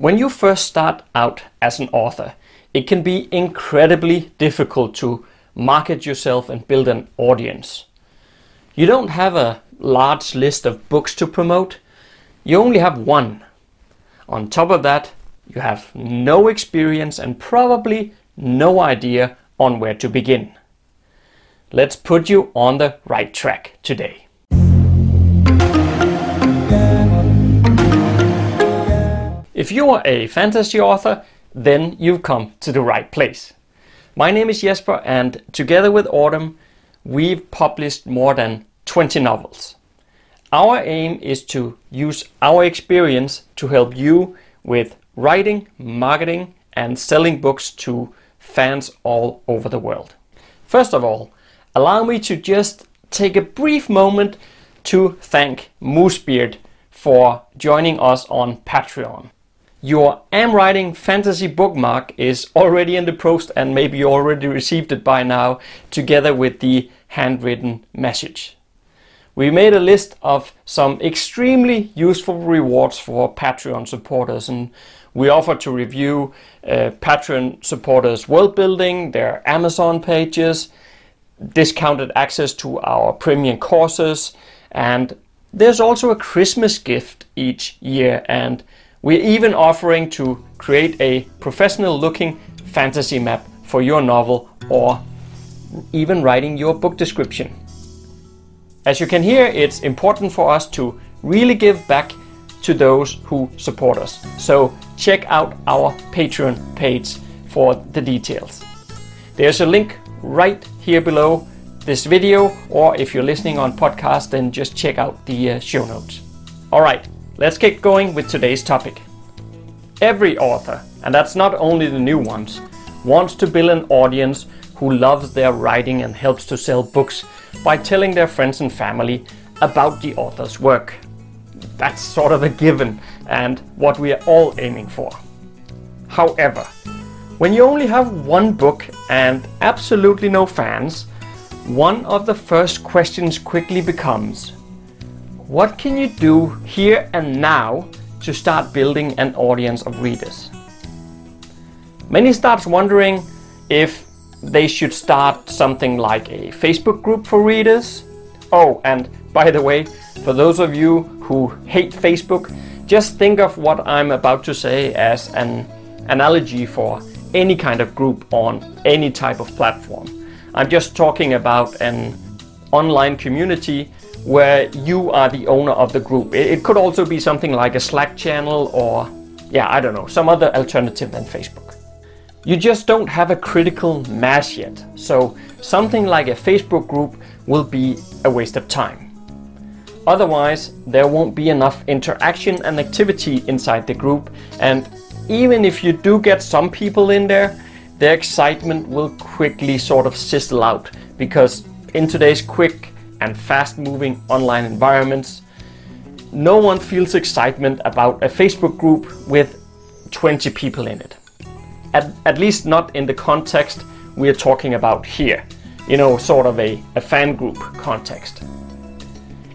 When you first start out as an author, it can be incredibly difficult to market yourself and build an audience. You don't have a large list of books to promote. You only have one. On top of that, you have no experience and probably no idea on where to begin. Let's put you on the right track today. If you are a fantasy author, then you've come to the right place. My name is Jesper, and together with Autumn, we've published more than 20 novels. Our aim is to use our experience to help you with writing, marketing, and selling books to fans all over the world. First of all, allow me to just take a brief moment to thank Moosebeard for joining us on Patreon. Your Am Writing Fantasy bookmark is already in the post, and maybe you already received it by now, together with the handwritten message. We made a list of some extremely useful rewards for Patreon supporters, and we offer to review Patreon supporters' world building, their Amazon pages, discounted access to our premium courses, and there's also a Christmas gift each year, and we're even offering to create a professional-looking fantasy map for your novel or even writing your book description. As you can hear, it's important for us to really give back to those who support us. So check out our Patreon page for the details. There's a link right here below this video, or if you're listening on podcast, then just check out the show notes. All right. Let's get going with today's topic. Every author, and that's not only the new ones, wants to build an audience who loves their writing and helps to sell books by telling their friends and family about the author's work. That's sort of a given and what we are all aiming for. However, when you only have one book and absolutely no fans, one of the first questions quickly becomes, what can you do here and now to start building an audience of readers? Many start wondering if they should start something like a Facebook group for readers. Oh, and by the way, for those of you who hate Facebook, just think of what I'm about to say as an analogy for any kind of group on any type of platform. I'm just talking about an online community where you are the owner of the group. It could also be something like a Slack channel or, some other alternative than Facebook. You just don't have a critical mass yet, so something like a Facebook group will be a waste of time. Otherwise, there won't be enough interaction and activity inside the group, and even if you do get some people in there, their excitement will quickly sort of sizzle out, because in today's quick and fast-moving online environments, no one feels excitement about a Facebook group with 20 people in it. At least not in the context we're talking about here, sort of a fan group context.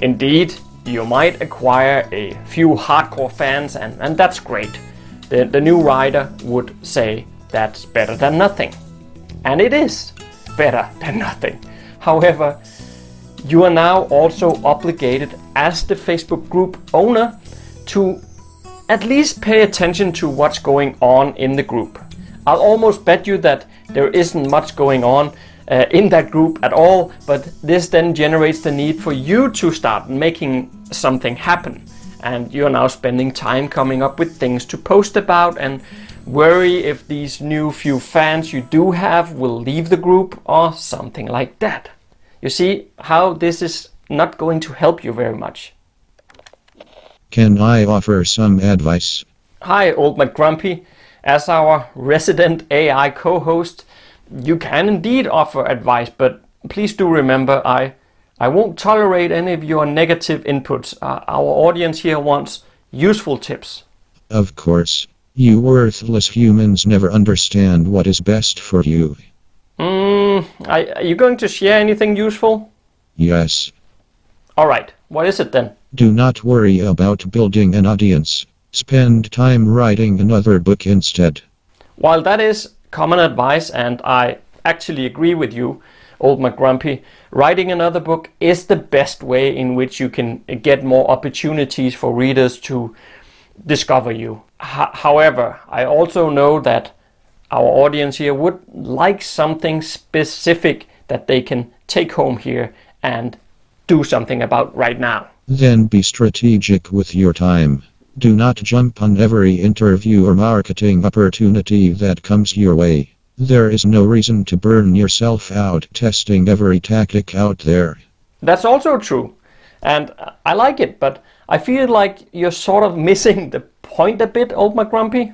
Indeed, you might acquire a few hardcore fans, and that's great. The new writer would say that's better than nothing. And it is better than nothing. However, you are now also obligated as the Facebook group owner to at least pay attention to what's going on in the group. I'll almost bet you that there isn't much going on in that group at all, but this then generates the need for you to start making something happen. And you're now spending time coming up with things to post about and worry if these new few fans you do have will leave the group or something like that. You see how this is not going to help you very much. Can I offer some advice? Hi, old Mac Grumpy. As our resident AI co-host, you can indeed offer advice, but please do remember I won't tolerate any of your negative inputs. Our audience here wants useful tips. Of course. You worthless humans never understand what is best for you. Are you going to share anything useful? Yes. All right. What is it then? Do not worry about building an audience. Spend time writing another book instead. While that is common advice, and I actually agree with you, old Mac Grumpy, writing another book is the best way in which you can get more opportunities for readers to discover you. However, I also know that our audience here would like something specific that they can take home here and do something about right now. Then be strategic with your time. Do not jump on every interview or marketing opportunity that comes your way. There is no reason to burn yourself out testing every tactic out there. That's also true, and I like it, but I feel like you're sort of missing the point a bit, old Mac Grumpy.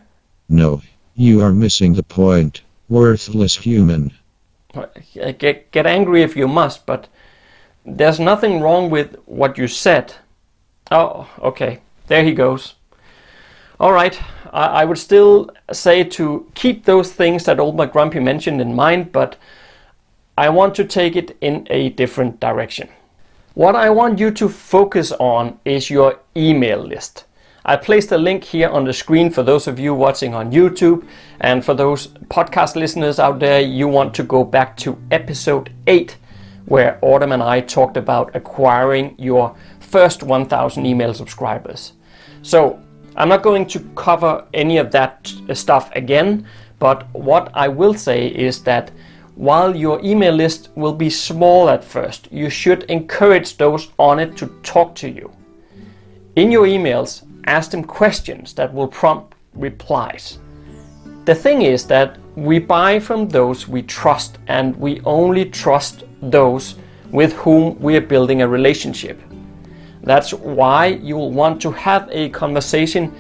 No, you are missing the point, worthless human. Get angry if you must, but there's nothing wrong with what you said. Oh, okay. There he goes. All right. I would still say to keep those things that old Mac Grumpy mentioned in mind, but I want to take it in a different direction. What I want you to focus on is your email list. I placed a link here on the screen for those of you watching on YouTube, and for those podcast listeners out there, you want to go back to episode 8, where Autumn and I talked about acquiring your first 1,000 email subscribers. So I'm not going to cover any of that stuff again, but what I will say is that while your email list will be small at first, you should encourage those on it to talk to you. In your emails, ask them questions that will prompt replies. The thing is that we buy from those we trust, and we only trust those with whom we are building a relationship. That's why you will want to have a conversation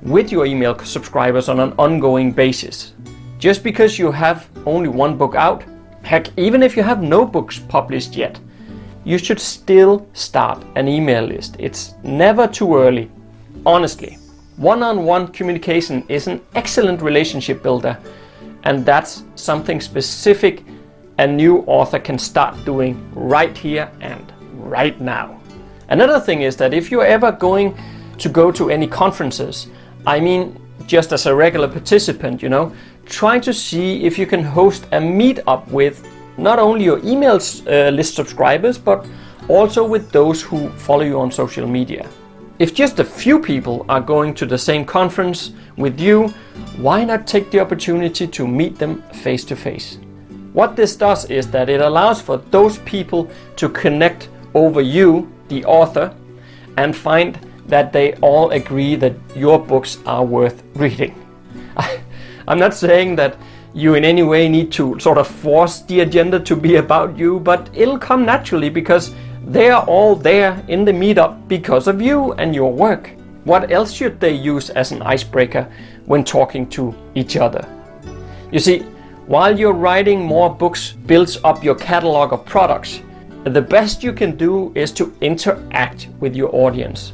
with your email subscribers on an ongoing basis. Just because you have only one book out, heck, even if you have no books published yet, you should still start an email list. It's never too early. Honestly, one-on-one communication is an excellent relationship builder, and that's something specific a new author can start doing right here and right now. Another thing is that if you're ever going to go to any conferences, I mean just as a regular participant, you know, try to see if you can host a meetup with not only your email list subscribers, but also with those who follow you on social media. If just a few people are going to the same conference with you, why not take the opportunity to meet them face to face? What this does is that it allows for those people to connect over you, the author, and find that they all agree that your books are worth reading. I'm not saying that you in any way need to sort of force the agenda to be about you, but it'll come naturally because they are all there in the meetup because of you and your work. What else should they use as an icebreaker when talking to each other? You see, while you're writing more books builds up your catalog of products, the best you can do is to interact with your audience.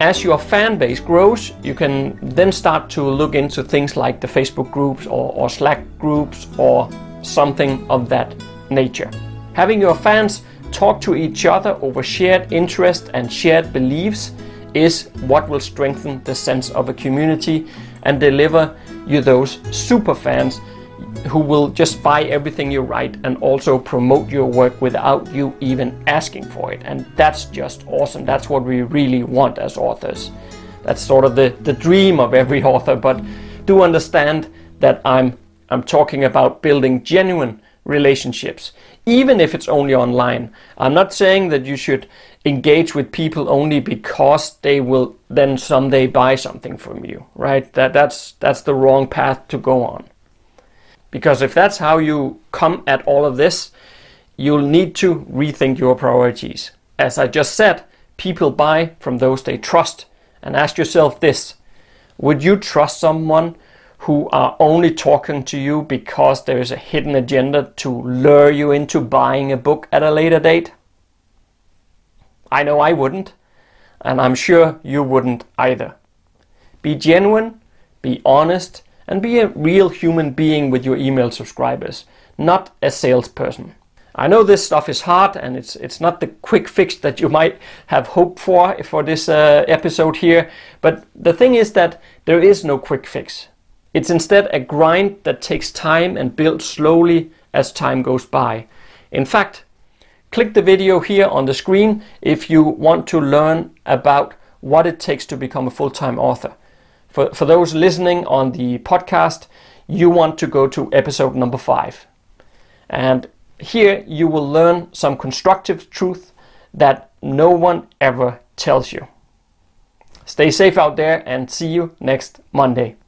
As your fan base grows, you can then start to look into things like the Facebook groups or Slack groups or something of that nature. Having your fans talk to each other over shared interests and shared beliefs is what will strengthen the sense of a community and deliver you those super fans who will just buy everything you write and also promote your work without you even asking for it. And that's just awesome. That's what we really want as authors. That's sort of the dream of every author, but do understand that I'm talking about building genuine relationships, even if it's only online. I'm not saying that you should engage with people only because they will then someday buy something from you, right? That's the wrong path to go on. Because if that's how you come at all of this, you'll need to rethink your priorities. As I just said, people buy from those they trust. And ask yourself this, would you trust someone who are only talking to you because there is a hidden agenda to lure you into buying a book at a later date? I know I wouldn't, and I'm sure you wouldn't either. Be genuine, be honest, and be a real human being with your email subscribers, not a salesperson. I know this stuff is hard, and it's not the quick fix that you might have hoped for this episode here, but the thing is that there is no quick fix. It's instead a grind that takes time and builds slowly as time goes by. In fact, click the video here on the screen if you want to learn about what it takes to become a full-time author. For those listening on the podcast, you want to go to episode number 5. And here you will learn some constructive truth that no one ever tells you. Stay safe out there and see you next Monday.